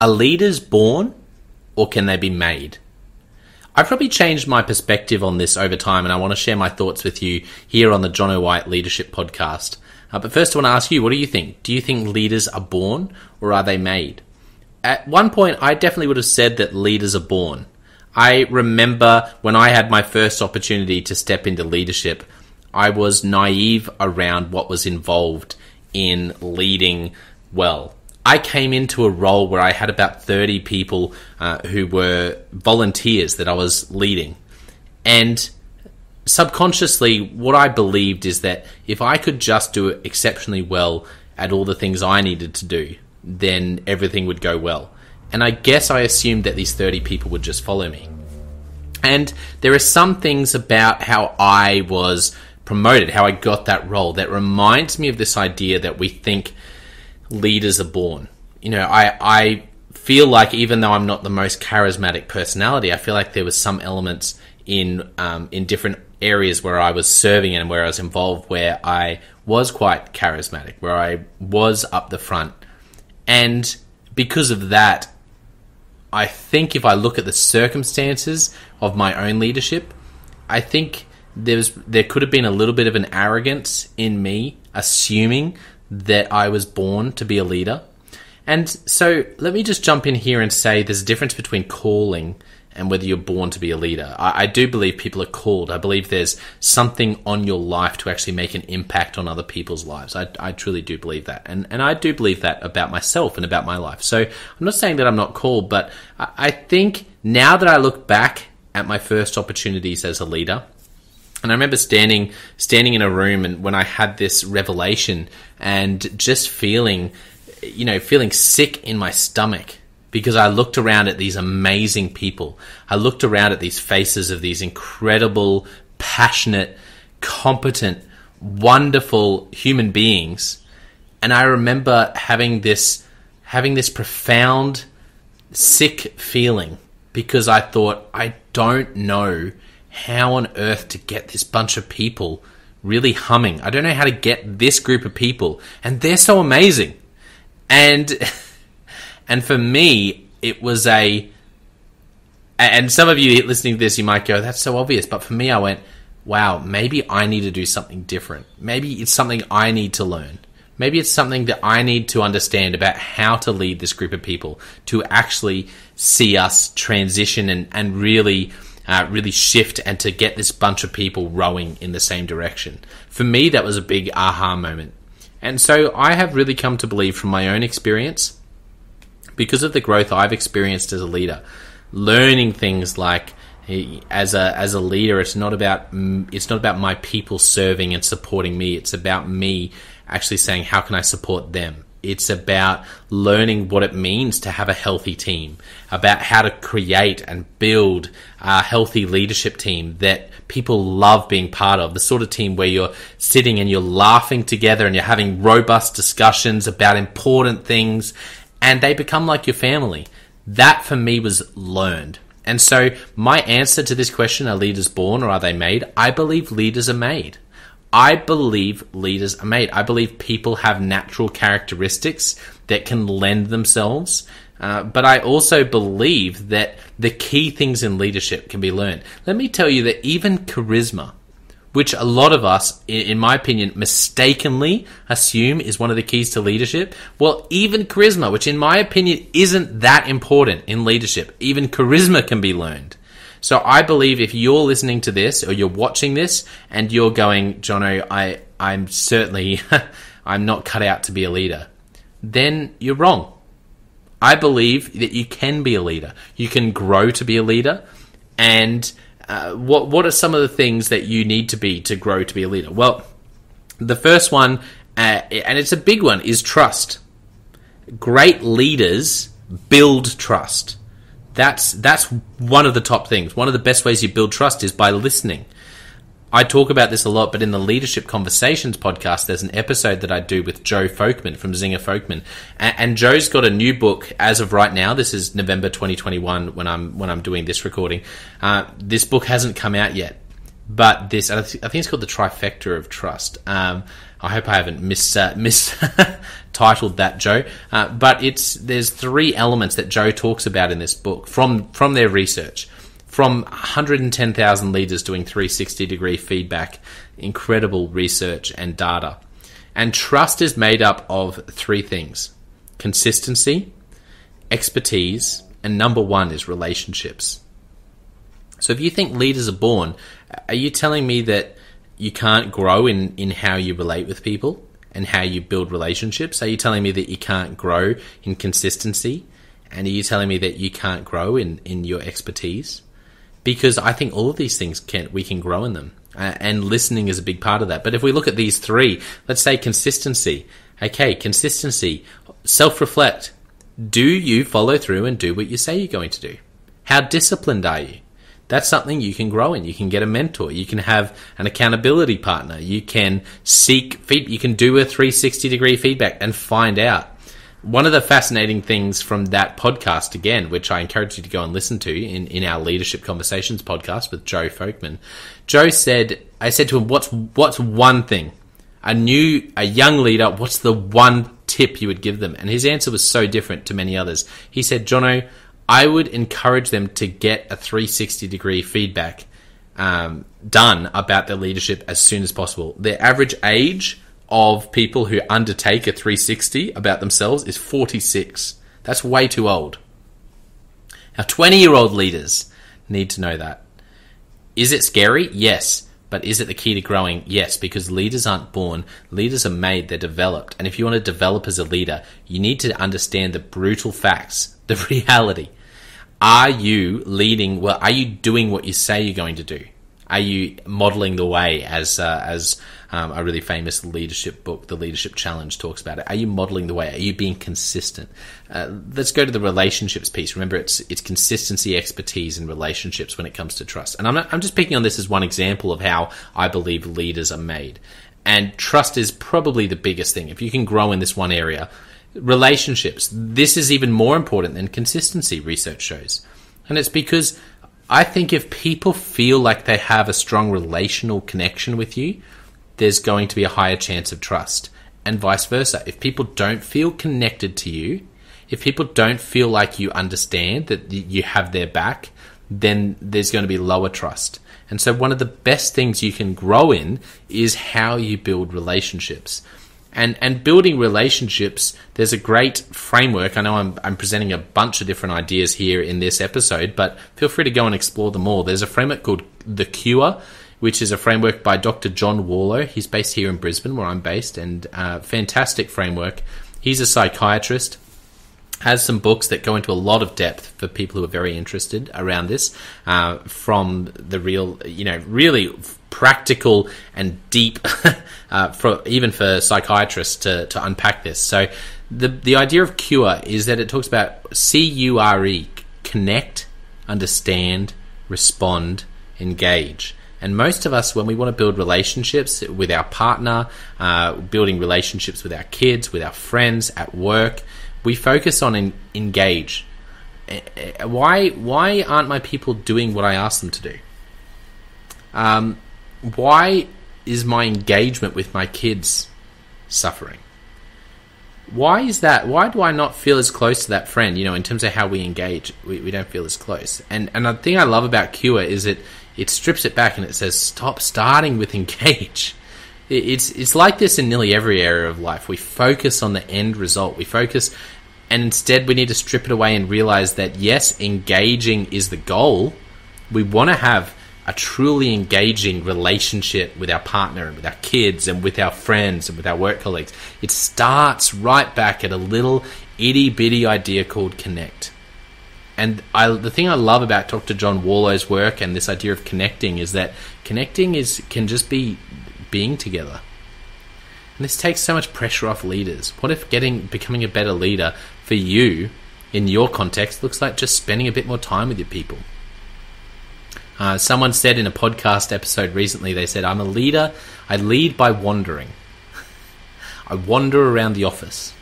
Are leaders born or can they be made? I've probably changed my perspective on this over time, and I want to share my thoughts with you here on the Jono White Leadership Podcast. But first I want to ask you, what do you think? Do you think leaders are born or are they made? At one point, I definitely would have said that leaders are born. I remember when I had my first opportunity to step into leadership, I was naive around what was involved in leading well. I came into a role where I had about 30 people who were volunteers that I was leading. And subconsciously, what I believed is that if I could just do it exceptionally well at all the things I needed to do, then everything would go well. And I guess I assumed that these 30 people would just follow me. And there are some things about how I was promoted, how I got that role, that reminds me of this idea that we think leaders are born. You know, I feel like even though I'm not the most charismatic personality, I feel like there was some elements in different areas where I was serving and where I was involved, where I was quite charismatic, where I was up the front. And because of that, I think if I look at the circumstances of my own leadership, I think there could have been a little bit of an arrogance in me assuming that I was born to be a leader. And so let me just jump in here and say there's a difference between calling and whether you're born to be a leader. I do believe people are called. I believe there's something on your life to actually make an impact on other people's lives. I truly do believe that. And I do believe that about myself and about my life. So I'm not saying that I'm not called, but I think now that I look back at my first opportunities as a leader, and I remember standing in a room, and when I had this revelation and just feeling sick in my stomach, because I looked around at these amazing people. I looked around at these faces of these incredible, passionate, competent, wonderful human beings. And I remember having this profound sick feeling, because I thought, I don't know how on earth to get this bunch of people really humming. I don't know how to get this group of people, and they're so amazing. And for me, it was and some of you listening to this, you might go, that's so obvious. But for me, I went, wow, maybe I need to do something different. Maybe it's something I need to learn. Maybe it's something that I need to understand about how to lead this group of people to actually see us transition and really shift, and to get this bunch of people rowing in the same direction. For me, that was a big aha moment. And so I have really come to believe from my own experience, because of the growth I've experienced as a leader, learning things like, as a leader, it's not about my people serving and supporting me. It's about me actually saying, how can I support them? It's about learning what it means to have a healthy team, about how to create and build a healthy leadership team that people love being part of, the sort of team where you're sitting and you're laughing together and you're having robust discussions about important things, and they become like your family. That for me was learned. And so my answer to this question, are leaders born or are they made? I believe leaders are made. I believe leaders are made. I believe people have natural characteristics that can lend themselves. But I also believe that the key things in leadership can be learned. Let me tell you that even charisma, which a lot of us, in my opinion, mistakenly assume is one of the keys to leadership. Well, even charisma, which in my opinion isn't that important in leadership, even charisma can be learned. So I believe if you're listening to this or you're watching this and you're going, Jono, I'm certainly, I'm not cut out to be a leader, then you're wrong. I believe that you can be a leader. You can grow to be a leader. And what are some of the things that you need to be to grow to be a leader? Well, the first one, and it's a big one, is trust. Great leaders build trust. That's one of the top things. One of the best ways you build trust is by listening. I talk about this a lot, but in the Leadership Conversations podcast, there's an episode that I do with Joe Folkman from Zinger Folkman. And Joe's got a new book as of right now. This is November 2021 when I'm doing this recording. This book hasn't come out yet. But this, and I think it's called the trifecta of trust. I hope I haven't mistitled that, Joe. But there's three elements that Joe talks about in this book from their research, from 110,000 leaders doing 360-degree feedback, incredible research and data. And trust is made up of three things: consistency, expertise, and number one is relationships. So if you think leaders are born, are you telling me that you can't grow in how you relate with people and how you build relationships? Are you telling me that you can't grow in consistency? And are you telling me that you can't grow in your expertise? Because I think all of these things we can grow in them. And listening is a big part of that. But if we look at these three, let's say consistency. Okay, consistency, self-reflect. Do you follow through and do what you say you're going to do? How disciplined are you? That's something you can grow in. You can get a mentor. You can have an accountability partner. You can seek feedback. You can do a 360-degree feedback and find out. One of the fascinating things from that podcast, again, which I encourage you to go and listen to in our Leadership Conversations podcast with Joe Folkman, Joe said, I said to him, what's one thing? A young leader, what's the one tip you would give them? And his answer was so different to many others. He said, Jono, I would encourage them to get a 360-degree feedback done about their leadership as soon as possible. Their average age of people who undertake a 360 about themselves is 46. That's way too old. Our 20-year-old leaders need to know that. Is it scary? Yes. But is it the key to growing? Yes, because leaders aren't born. Leaders are made. They're developed. And if you want to develop as a leader, you need to understand the brutal facts, the reality. Are you leading well? Are you doing what you say you're going to do? Are you modeling the way, as a really famous leadership book, The Leadership Challenge, talks about it? Are you modeling the way? Are you being consistent? Let's go to the relationships piece. Remember, it's consistency, expertise, and relationships when it comes to trust. And I'm just picking on this as one example of how I believe leaders are made. And trust is probably the biggest thing. If you can grow in this one area, relationships. This is even more important than consistency, research shows. And it's because I think if people feel like they have a strong relational connection with you, there's going to be a higher chance of trust, and vice versa. If people don't feel connected to you, if people don't feel like you understand that you have their back, then there's going to be lower trust. And so one of the best things you can grow in is how you build relationships. And building relationships, there's a great framework. I know I'm presenting a bunch of different ideas here in this episode, but feel free to go and explore them all. There's a framework called The Cure, which is a framework by Dr. John Warlow. He's based here in Brisbane, where I'm based, and fantastic framework. He's a psychiatrist, has some books that go into a lot of depth for people who are very interested around this, from the real, really practical and deep, for psychiatrists to unpack this. So the idea of cure is that it talks about C-U-R-E, connect, understand, respond, engage. And most of us, when we want to build relationships with our partner, building relationships with our kids, with our friends, at work, we focus on engage. Why aren't my people doing what I ask them to do? Why is my engagement with my kids suffering? Why is that? Why do I not feel as close to that friend? In terms of how we engage, we don't feel as close. And the thing I love about Cure is it strips it back and it says, stop starting with engage. It's like this in nearly every area of life. We focus on the end result. We focus, and instead we need to strip it away and realize that, yes, engaging is the goal. We want to have a truly engaging relationship with our partner and with our kids and with our friends and with our work colleagues. It starts right back at a little itty-bitty idea called connect. And the thing I love about Dr. John Warlow's work and this idea of connecting is that connecting can just be being together. And this takes so much pressure off leaders. What if becoming a better leader for you in your context looks like just spending a bit more time with your people? Someone said in a podcast episode recently, they said, I'm a leader. I lead by wandering. I wander around the office.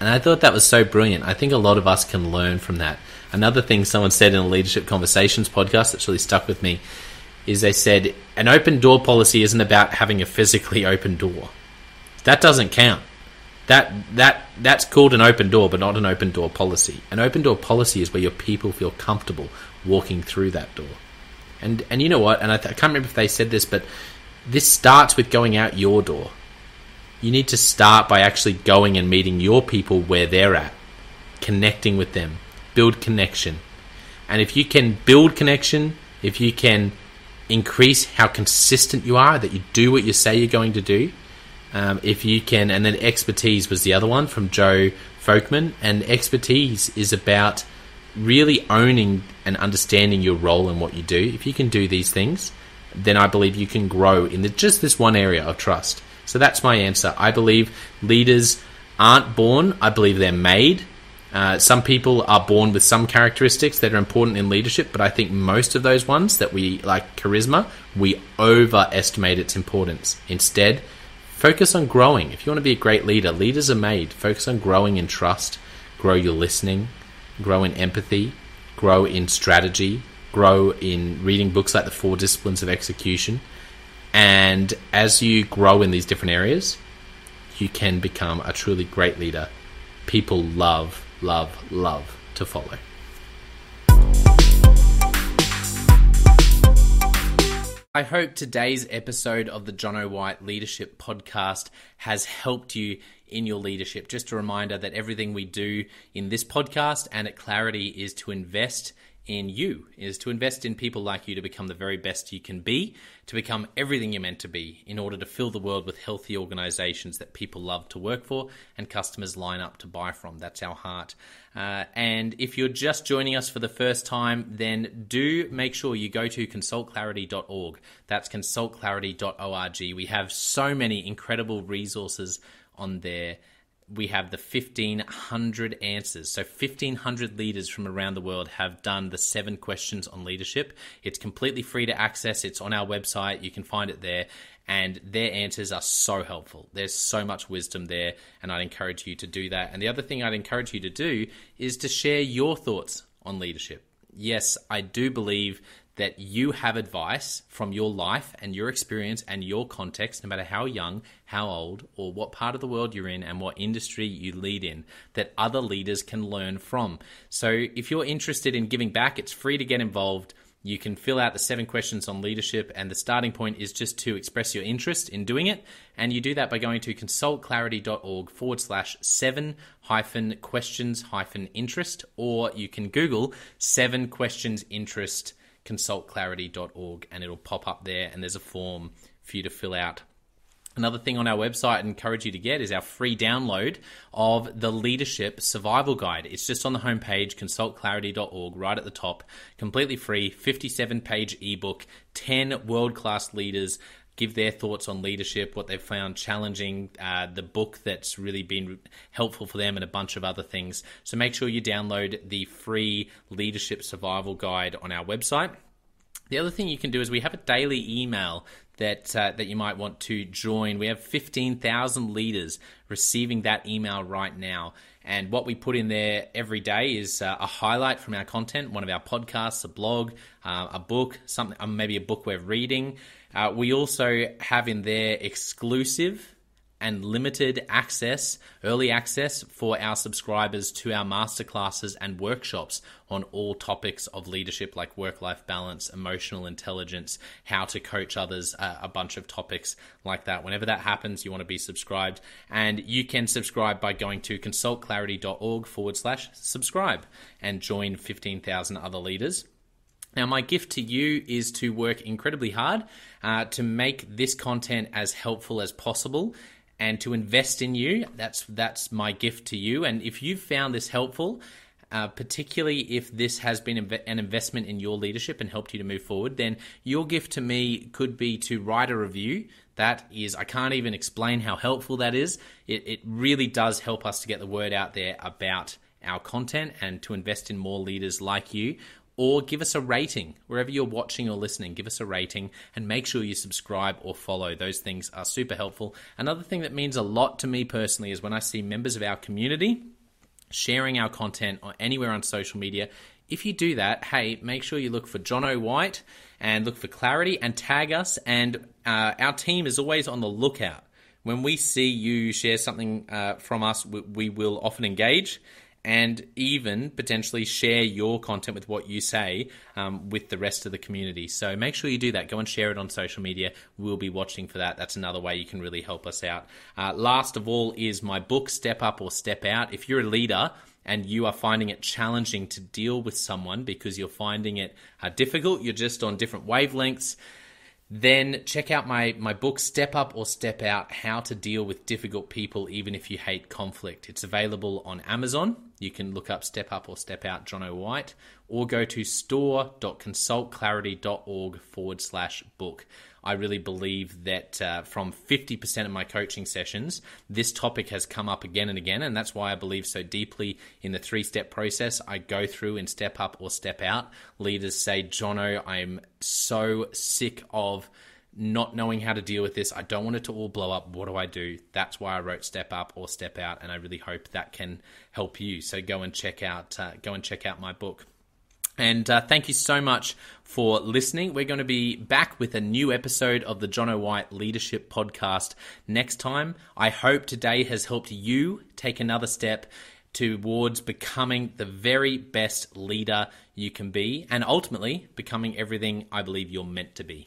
And I thought that was so brilliant. I think a lot of us can learn from that. Another thing someone said in a Leadership Conversations podcast that's really stuck with me is they said an open door policy isn't about having a physically open door. That doesn't count. That's called an open door, but not an open door policy. An open door policy is where your people feel comfortable walking through that door. And you know what? And I can't remember if they said this, but this starts with going out your door. You need to start by actually going and meeting your people where they're at, connecting with them, build connection. And if you can build connection, if you can increase how consistent you are, that you do what you say you're going to do, if you can, and then expertise was the other one from Joe Folkman, and expertise is about really owning and understanding your role in what you do. If you can do these things, then I believe you can grow in just this one area of trust. So that's my answer. I believe leaders aren't born. I believe they're made. Some people are born with some characteristics that are important in leadership, but I think most of those ones that we, like charisma, we overestimate its importance. Instead, focus on growing. If you want to be a great leader, leaders are made. Focus on growing in trust, grow your listening, grow in empathy, grow in strategy, grow in reading books like The Four Disciplines of Execution. And as you grow in these different areas, you can become a truly great leader. People love, love, love to follow. I hope today's episode of the Jono White Leadership Podcast has helped you in your leadership. Just a reminder that everything we do in this podcast and at Clarity is to invest in you, is to invest in people like you to become the very best you can be, to become everything you're meant to be in order to fill the world with healthy organizations that people love to work for and customers line up to buy from. That's our heart. And if you're just joining us for the first time, then do make sure you go to consultclarity.org. That's consultclarity.org. We have so many incredible resources on there. We have the 1,500 answers. So 1,500 leaders from around the world have done the 7 questions on leadership. It's completely free to access. It's on our website. You can find it there. And their answers are so helpful. There's so much wisdom there, and I'd encourage you to do that. And the other thing I'd encourage you to do is to share your thoughts on leadership. Yes, I do believe that you have advice from your life and your experience and your context, no matter how young, how old, or what part of the world you're in and what industry you lead in, that other leaders can learn from. So if you're interested in giving back, it's free to get involved. You can fill out the 7 questions on leadership, and the starting point is just to express your interest in doing it. And you do that by going to consultclarity.org/7-questions-interest, or you can Google 7 questions interest consultclarity.org, and it'll pop up there, and there's a form for you to fill out. Another thing on our website I encourage you to get is our free download of the Leadership Survival Guide. It's just on the homepage, consultclarity.org, right at the top, completely free, 57-page ebook, 10 world-class leaders give their thoughts on leadership, what they've found challenging, the book that's really been helpful for them, and a bunch of other things. So make sure you download the free Leadership Survival Guide on our website. The other thing you can do is we have a daily email that you might want to join. We have 15,000 leaders receiving that email right now. And what we put in there every day is a highlight from our content, one of our podcasts, a blog, a book, something, maybe a book we're reading. We also have in there exclusive and limited access, early access for our subscribers to our masterclasses and workshops on all topics of leadership, like work-life balance, emotional intelligence, how to coach others, a bunch of topics like that. Whenever that happens, you want to be subscribed. And you can subscribe by going to consultclarity.org/subscribe and join 15,000 other leaders. Now, my gift to you is to work incredibly hard to make this content as helpful as possible, and to invest in you. That's my gift to you. And if you've found this helpful, particularly if this has been an investment in your leadership and helped you to move forward, then your gift to me could be to write a review. That is, I can't even explain how helpful that is. It really does help us to get the word out there about our content and to invest in more leaders like you. Or give us a rating wherever you're watching or listening. Give us a rating and make sure you subscribe or follow. Those things are super helpful. Another thing that means a lot to me personally is when I see members of our community sharing our content or anywhere on social media. If you do that, hey, make sure you look for Jono White and look for Clarity and tag us. And our team is always on the lookout. When we see you share something from us, we will often engage and even potentially share your content with what you say with the rest of the community. So make sure you do that. Go and share it on social media. We'll be watching for that. That's another way you can really help us out. Last of all is my book, Step Up or Step Out. If you're a leader and you are finding it challenging to deal with someone because you're finding it difficult, you're just on different wavelengths, then check out my book, Step Up or Step Out, How to Deal with Difficult People Even If You Hate Conflict. It's available on Amazon. You can look up Step Up or Step Out, Jono White, or go to store.consultclarity.org/book. I really believe that from 50% of my coaching sessions, this topic has come up again and again, and that's why I believe so deeply in the three-step process I go through in Step Up or Step Out. Leaders say, Jono, I'm so sick of not knowing how to deal with this. I don't want it to all blow up. What do I do? That's why I wrote Step Up or Step Out, and I really hope that can help you. So go and check out my book. And thank you so much for listening. We're going to be back with a new episode of the Jono White Leadership Podcast next time. I hope today has helped you take another step towards becoming the very best leader you can be and ultimately becoming everything I believe you're meant to be.